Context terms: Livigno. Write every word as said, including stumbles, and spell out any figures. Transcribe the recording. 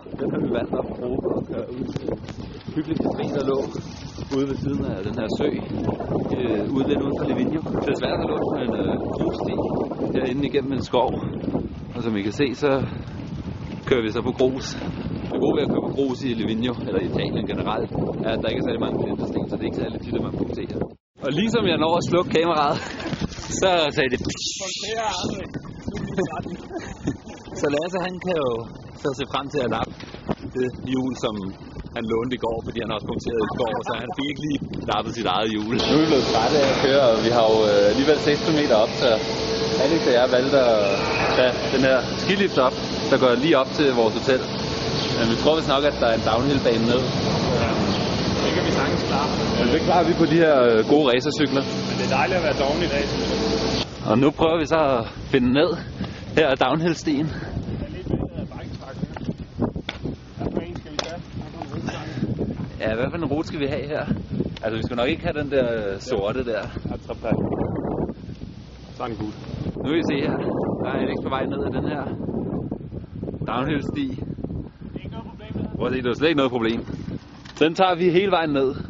aften. Den har vi valgt at bruge og køre ud til hyggeligt sten, der lå ude ved siden af den her sø, øh, ude lidt uden for Livigno. Så det er svært at lå på en øh, grussti herinde igennem en skov. Og som I kan se, så kører vi så på grus. Det gode ved at køre på grus i Livigno, eller i Italien generelt, er, at der ikke er særlig mange flintesten, så det er ikke særlig tit, at man punkterer. Og ligesom jeg når at slukke kameraet, så sagde det... Så Lasse, han kan jo så se frem til at lappe det hjul, som han lånte i går, fordi han også punkteret i går, så han fik ikke lige lappet sit eget hjul. Nu er vi blevet trætte af at køre, og vi har jo alligevel seks kilometer op, så Alex og jeg valgte at tage den her skilift op, der går lige op til vores hotel. Men vi tror vist nok, at der er en downhill-bane ned. Det kan vi sagtens klare. Men det klarer vi på de her gode racercykler. Men det er dejligt at være doven i dag. Og nu prøver vi så at finde ned. Her er downhill-stien. Ja, hvad for en rute skal vi have her? Altså, vi skal nok ikke have den der sorte der. Sådan gul. Nu vil I se her. Der er ikke på vej ned ad den her downhill-sti. Det er ikke noget problem. Det er slet ikke noget problem. Den tager vi hele vejen ned.